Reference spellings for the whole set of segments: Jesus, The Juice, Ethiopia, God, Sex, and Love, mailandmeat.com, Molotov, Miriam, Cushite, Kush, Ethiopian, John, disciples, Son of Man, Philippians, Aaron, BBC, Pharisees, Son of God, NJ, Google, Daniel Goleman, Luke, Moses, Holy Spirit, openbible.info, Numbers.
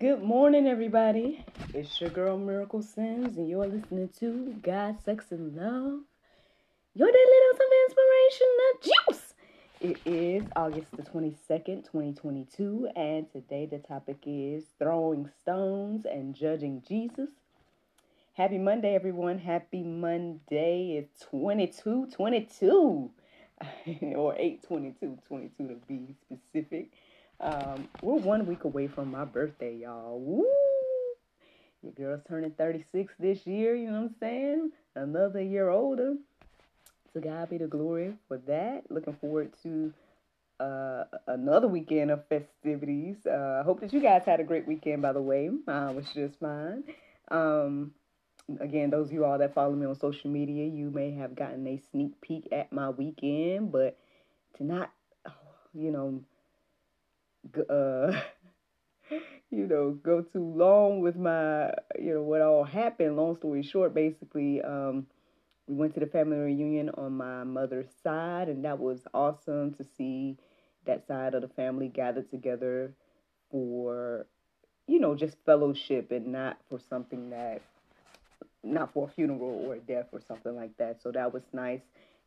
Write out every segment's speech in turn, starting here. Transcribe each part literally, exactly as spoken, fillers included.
Good morning, everybody. It's your girl, Miracle Sims, and you're listening to God, Sex, and Love, your daily dose of inspiration, The Juice. It is August the twenty-second, twenty twenty-two, and today the topic is throwing stones and judging Jesus. Happy Monday, everyone. Happy Monday. It's twenty-two twenty-two, or eight twenty-two twenty-two to be specific. Um, we're one week away from my birthday, y'all. Woo! Your girl's turning thirty-six this year, you know what I'm saying? Another year older. So God be the glory for that. Looking forward to uh, another weekend of festivities. I uh, hope that you guys had a great weekend, by the way. Mine was just fine. Um, again, those of you all that follow me on social media, you may have gotten a sneak peek at my weekend, but to not, you know... Uh, you know, go too long with my, you know, what all happened. Long story short, basically, um, we went to the family reunion on my mother's side, and that was awesome to see that side of the family gathered together for, you know, just fellowship and not for something that, not for a funeral or a death or something like that. So that was nice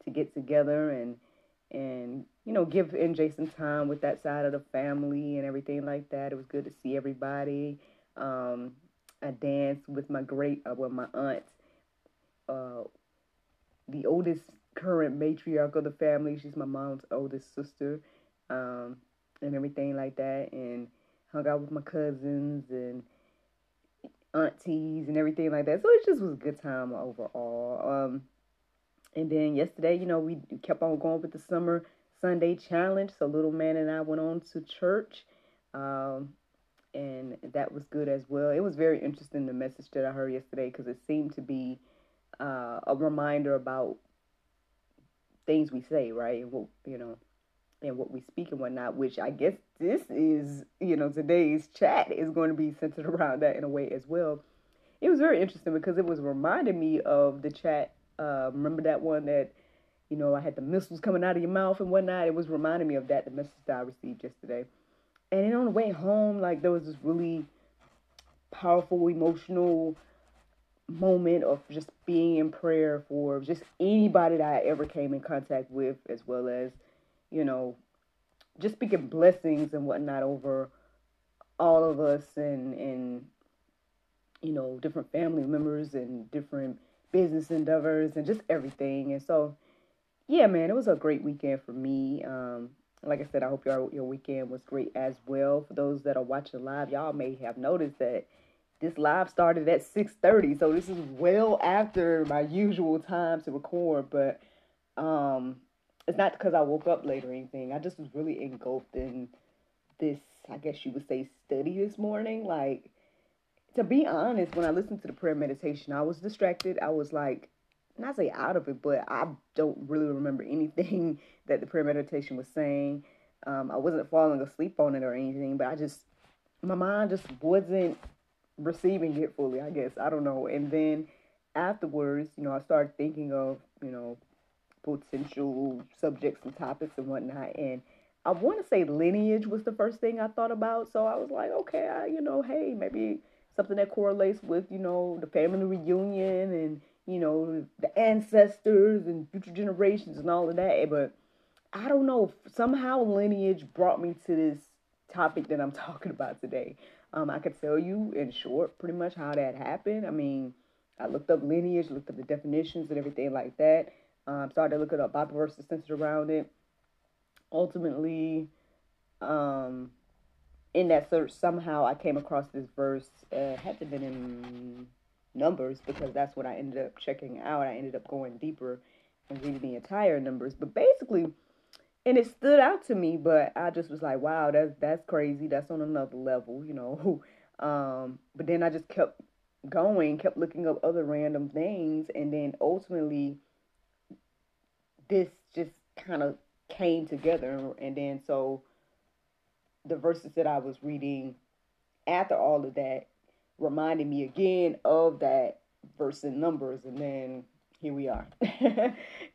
to get together and And, you know, give N J some time with that side of the family and everything like that. It was good to see everybody. Um, I danced with my great, uh, with my aunt, uh, the oldest current matriarch of the family. She's my mom's oldest sister, um, and everything like that. And hung out with my cousins and aunties and everything like that. So it just was a good time overall. Um, And then yesterday, you know, we kept on going with the Summer Sunday Challenge. So little man and I went on to church, um, and that was good as well. It was very interesting, the message that I heard yesterday, because it seemed to be uh, a reminder about things we say, right? And what, you know, and what we speak and whatnot, which I guess this is, you know, today's chat is going to be centered around that in a way as well. It was very interesting because it was reminding me of the chat. Uh, remember that one that, you know, I had the missiles coming out of your mouth and whatnot. It was reminding me of that, the message that I received yesterday. And then on the way home, like, there was this really powerful, emotional moment of just being in prayer for just anybody that I ever came in contact with, as well as, you know, just speaking blessings and whatnot over all of us and, and you know, different family members and different business endeavors and just everything. And so, yeah, man, it was a great weekend for me. Um, like I said, I hope your your weekend was great as well. For those that are watching live, y'all may have noticed that this live started at six thirty, so this is well after my usual time to record, but um, it's not because I woke up late or anything. I just was really engulfed in this, I guess you would say, study this morning. Like, to be honest, when I listened to the prayer meditation, I was distracted. I was like, not say out of it, but I don't really remember anything that the prayer meditation was saying. Um, I wasn't falling asleep on it or anything, but I just, my mind just wasn't receiving it fully, I guess. I don't know. And then afterwards, you know, I started thinking of, you know, potential subjects and topics and whatnot. And I want to say lineage was the first thing I thought about. So I was like, okay, I, you know, hey, maybe something that correlates with, you know, the family reunion and, you know, the ancestors and future generations and all of that. But I don't know, somehow lineage brought me to this topic that I'm talking about today. Um, I could tell you in short pretty much how that happened. I mean, I looked up lineage, looked up the definitions and everything like that. Um, started looking up Bible verses centered around it. Ultimately, um... in that search, somehow I came across this verse. Uh, it had to have been in Numbers, because that's what I ended up checking out. I ended up going deeper and reading the entire Numbers. But basically, And it stood out to me, but I just was like, wow, that's, that's crazy. That's on another level, you know. Um, but then I just kept going, kept looking up other random things. And then ultimately, this just kind of came together. And then so the verses that I was reading after all of that reminded me again of that verse in Numbers. And then here we are.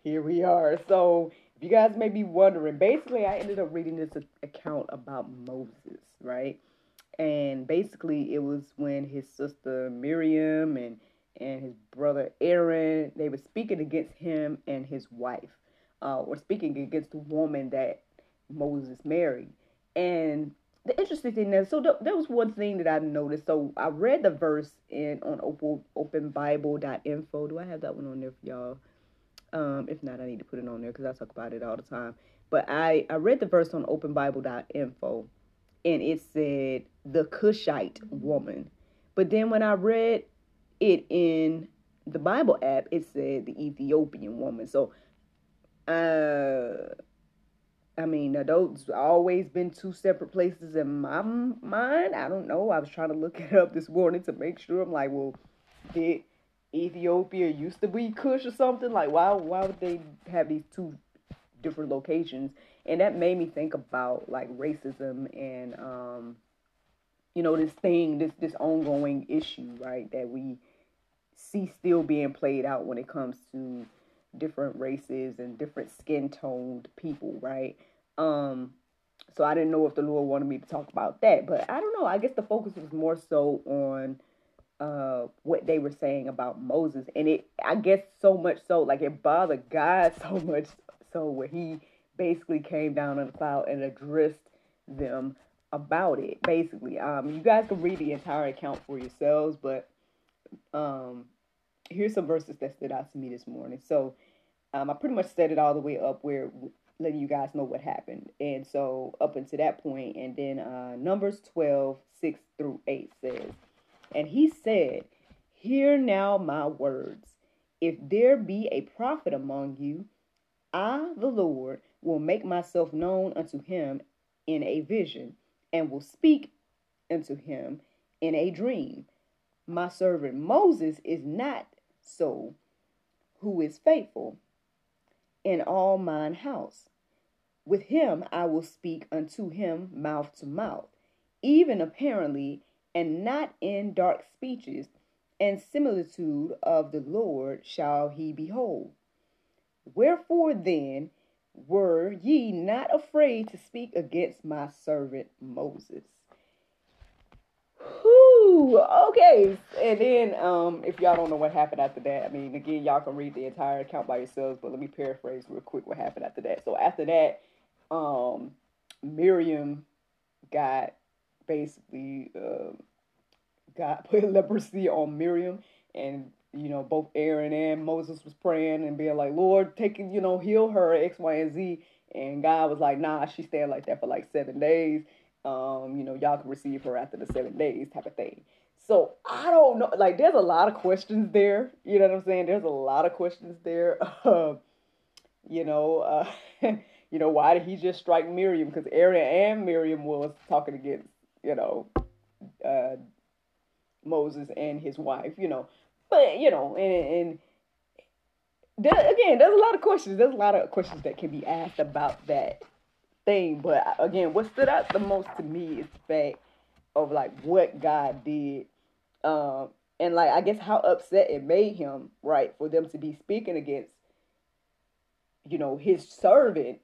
Here we are. So if you guys may be wondering, basically, I ended up reading this account about Moses, right? And basically, it was when his sister Miriam and, and his brother Aaron, they were speaking against him and his wife, uh, or speaking against the woman that Moses married. And the interesting thing is, so th- there was one thing that I noticed. So I read the verse in on open bible dot info. Do I have that one on there for y'all? Um, if not, I need to put it on there because I talk about it all the time. But I, I read the verse on open bible dot info, and it said the Cushite woman. But then when I read it in the Bible app, it said the Ethiopian woman. So, uh, I mean, those always been two separate places in my mind. I don't know. I was trying to look it up this morning to make sure. I'm like, well, did Ethiopia used to be Kush or something? Like, why why would they have these two different locations? And that made me think about, like, racism and, um, you know, this thing, this, this ongoing issue, right, that we see still being played out when it comes to different races and different skin-toned people, right? Um, so I didn't know if the Lord wanted me to talk about that, but I don't know. I guess the focus was more so on uh what they were saying about Moses, and it I guess so much so like it bothered God so much so where he basically came down on the cloud and addressed them about it. Basically, um you guys can read the entire account for yourselves, but um here's some verses that stood out to me this morning. So um I pretty much set it all the way up where letting you guys know what happened, and so up until that point, and then uh Numbers twelve six through eight says, and he said, hear now my words. If there be a prophet among you, I, the Lord, will make myself known unto him in a vision, and will speak unto him in a dream. My servant Moses is not so, who is faithful in all mine house. With him I will speak unto him mouth to mouth, even apparently, and not in dark speeches, and similitude of the Lord shall he behold. Wherefore then were ye not afraid to speak against my servant Moses? Whew, okay, and then um, if y'all don't know what happened after that, I mean, again, y'all can read the entire account by yourselves, but let me paraphrase real quick what happened after that. So after that, um, Miriam got basically uh, God put leprosy on Miriam, and you know both Aaron and Moses was praying and being like, Lord, take you know heal her X, Y, and Z, and God was like, nah, she stayed like that for like seven days. Um you know y'all can receive her after the seven days type of thing. So I don't know, like there's a lot of questions there, you know what I'm saying? There's a lot of questions there. uh, you know uh, you know why did he just strike Miriam? Because Aaron and Miriam was talking against you know, uh, Moses and his wife, you know, but, you know, and, and there, again, there's a lot of questions, there's a lot of questions that can be asked about that thing, but again, what stood out the most to me is the fact of, like, what God did, um, and, like, I guess how upset it made him, right, for them to be speaking against, you know, his servant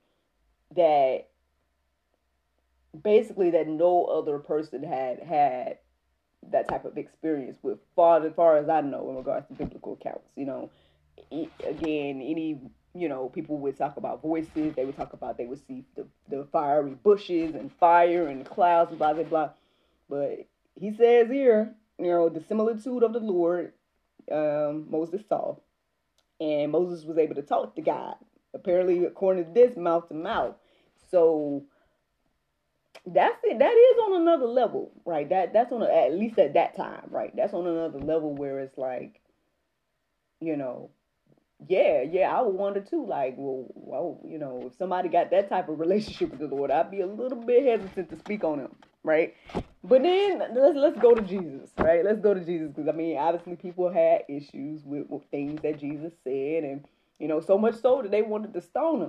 that basically that no other person had had that type of experience with, far as far as I know, in regards to biblical accounts. You know, it, again, any, you know, people would talk about voices, they would talk about, they would see the, the fiery bushes and fire and clouds and blah, blah, blah. But he says here, you know, the similitude of the Lord, um, Moses saw, and Moses was able to talk to God, apparently according to this, mouth to mouth. So that's it. That is on another level, right? That that's on a, at least at that time, right? That's on another level where it's like, you know, yeah, yeah, I would wonder too, like, well, well, you know, if somebody got that type of relationship with the Lord, I'd be a little bit hesitant to speak on him, right? But then let's let's go to Jesus, right? Let's go to Jesus, because, I mean, obviously people had issues with, with things that Jesus said, and, you know, so much so that they wanted to stone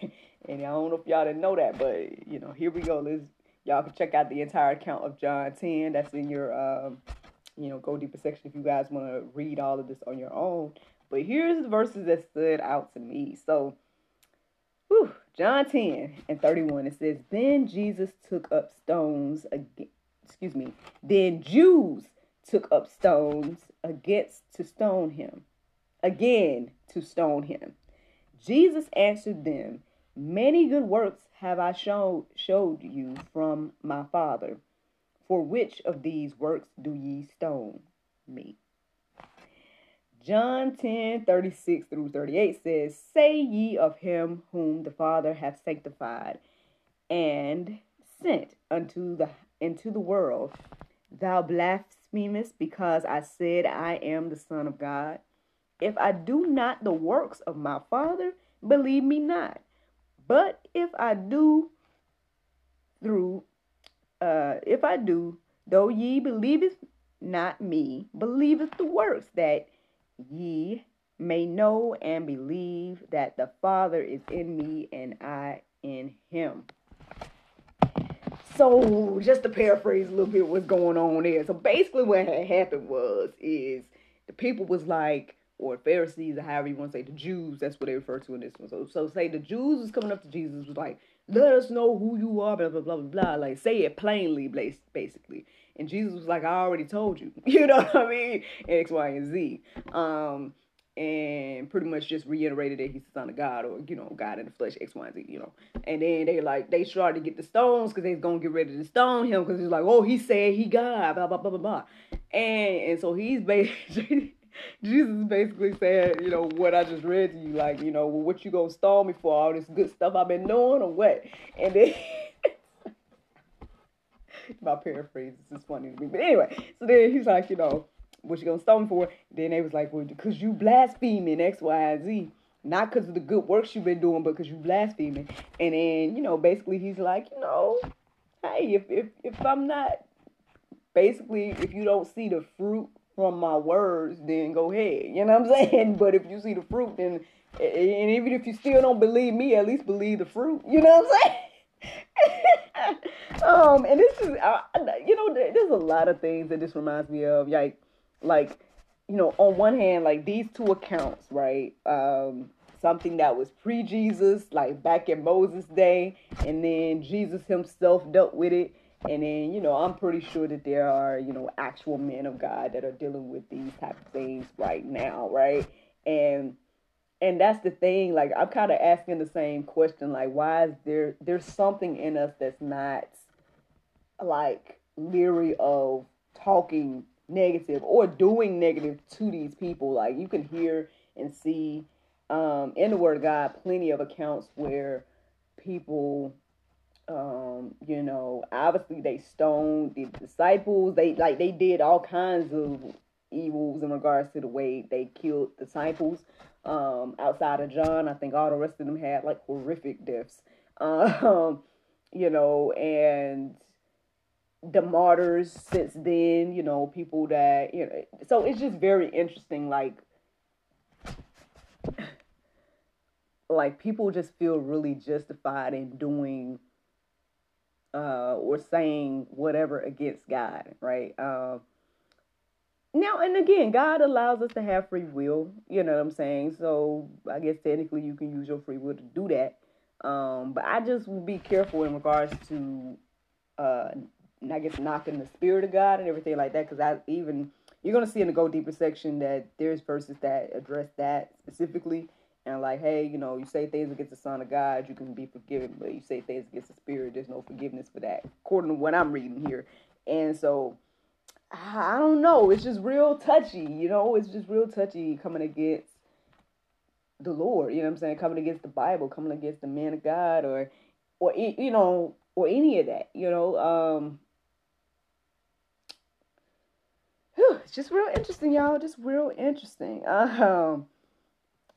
him. And I don't know if y'all didn't know that, but, you know, here we go. Let's, y'all can check out the entire account of John ten. That's in your, um, you know, Go Deeper section if you guys want to read all of this on your own. But here's the verses that stood out to me. So, whew, John ten and thirty-one, it says, Then Jesus took up stones, ag- excuse me, then Jews took up stones against to stone him, again to stone him. Jesus answered them, Many good works have I show- showed you from my Father. For which of these works do ye stone me? John ten, thirty-six through thirty-eight says, Say ye of him whom the Father hath sanctified and sent unto the into the world, Thou blasphemest, because I said I am the Son of God. If I do not the works of my Father, believe me not. But if I do through uh if I do, though ye believeth not me, believeth the works, that ye may know and believe that the Father is in me and I in him. So just to paraphrase a little bit what's going on there. So basically what had happened was is the people was like, or Pharisees, or however you want to say, the Jews, that's what they refer to in this one. So, so say the Jews was coming up to Jesus, was like, let us know who you are, blah, blah, blah, blah, blah. Like, say it plainly, basically. And Jesus was like, I already told you. You know what I mean? X, Y, and Z. Um, and pretty much just reiterated that he's the Son of God, or, you know, God in the flesh, X, Y, and Z, you know. And then they, like, they started to get the stones, because they was going to get ready to stone him, because he's like, oh, he said he God, blah, blah, blah, blah, blah. And, and so he's basically... Jesus basically said, you know, what I just read to you, like, you know, well, what you gonna stone me for, all this good stuff I've been knowing, or what? And then, my paraphrase is funny to me, but anyway, so then he's like, you know, what you gonna stone me for? Then they was like, well, because you blaspheming, X, Y, and Z, not because of the good works you've been doing, but because you blaspheming. And then, you know, basically he's like, you know, hey, if if if I'm not, basically, if you don't see the fruit from my words, then go ahead. You know what I'm saying? But if you see the fruit, then, and even if you still don't believe me, at least believe the fruit. You know what I'm saying? um, and this is, uh, you know, there's a lot of things that this reminds me of. Like, like, you know, on one hand, like these two accounts, right? Um, something that was pre-Jesus, like back in Moses' day, and then Jesus himself dealt with it. And then, you know, I'm pretty sure that there are, you know, actual men of God that are dealing with these type of things right now, right? And and that's the thing, like, I'm kind of asking the same question, like, why is there, there's something in us that's not, like, leery of talking negative or doing negative to these people. Like, you can hear and see um, in the Word of God plenty of accounts where people... Um, you know, obviously they stoned the disciples. They like they did all kinds of evils in regards to the way they killed disciples. Um, outside of John, I think all the rest of them had like horrific deaths. Um, you know, and the martyrs since then, you know, people that you know. So it's just very interesting. Like, like people just feel really justified in doing. Uh, or saying whatever against God, right? Um, now, and again, God allows us to have free will, you know what I'm saying? So I guess technically you can use your free will to do that. Um, but I just would be careful in regards to, uh, I guess, knocking the spirit of God and everything like that. Because I even, you're going to see in the Go Deeper section that there's verses that address that specifically. And like, hey, you know, you say things against the Son of God, you can be forgiven. But you say things against the Spirit, there's no forgiveness for that, according to what I'm reading here. And so, I don't know. It's just real touchy, you know. It's just real touchy coming against the Lord. You know what I'm saying? Coming against the Bible, coming against the man of God, or, or you know, or any of that. You know, um, whew, it's just real interesting, y'all. Just real interesting. Um.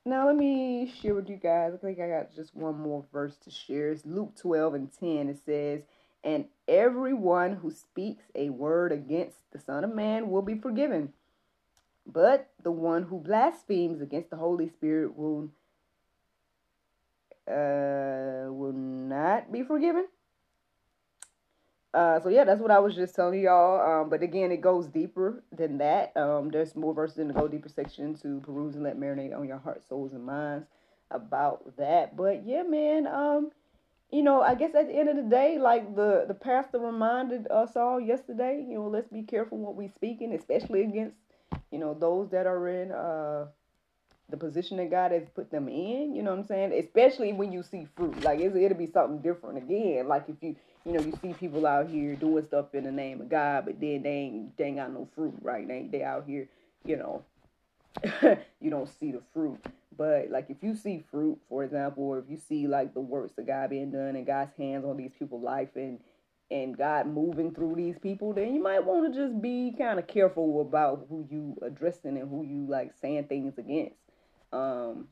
Now let me share with you guys. I think I got just one more verse to share. It's Luke twelve and ten. It says, "And everyone who speaks a word against the Son of Man will be forgiven. But the one who blasphemes against the Holy Spirit will, uh, will not be forgiven." Uh, so yeah, that's what I was just telling y'all. Um, but again, it goes deeper than that. Um, there's more verses in the Go Deeper section to peruse and let marinate on your heart, souls, and minds about that. But yeah, man, um, you know, I guess at the end of the day, like the, the pastor reminded us all yesterday, you know, let's be careful what we speaking, especially against, you know, those that are in uh the position that God has put them in, you know what I'm saying? Especially when you see fruit. Like, it's, it'll be something different again. Like, if you, you know, you see people out here doing stuff in the name of God, but then they ain't, they ain't got no fruit, right? They, they out here, you know, you don't see the fruit. But, like, if you see fruit, for example, or if you see, like, the works of God being done and God's hands on these people's life and, and God moving through these people, then you might want to just be kind of careful about who you addressing and who you, like, saying things against. Um,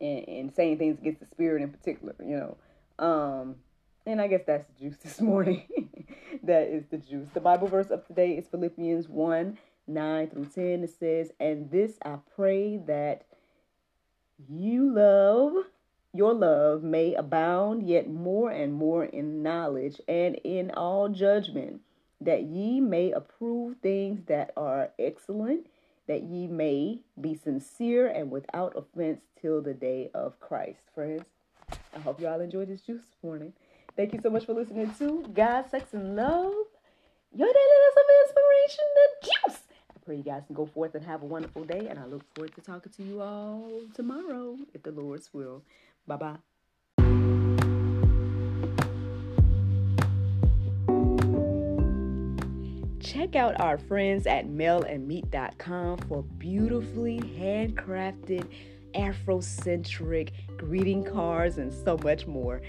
and, and saying things against the spirit in particular, you know, um, and I guess that's the juice this morning. That is the juice. The Bible verse of today is Philippians one, nine through ten. It says, "And this I pray, that you love, your love may abound yet more and more in knowledge and in all judgment, that ye may approve things that are excellent, that ye may be sincere and without offense till the day of Christ." Friends, I hope y'all enjoyed this juice this morning. Thank you so much for listening to God, Sex, and Love, your daily dose of inspiration, the juice. I pray you guys can go forth and have a wonderful day, and I look forward to talking to you all tomorrow, if the Lord's will. Bye-bye. Check out our friends at mail and meat dot com for beautifully handcrafted, Afrocentric greeting cards and so much more.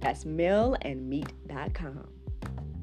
That's mail and meat dot com.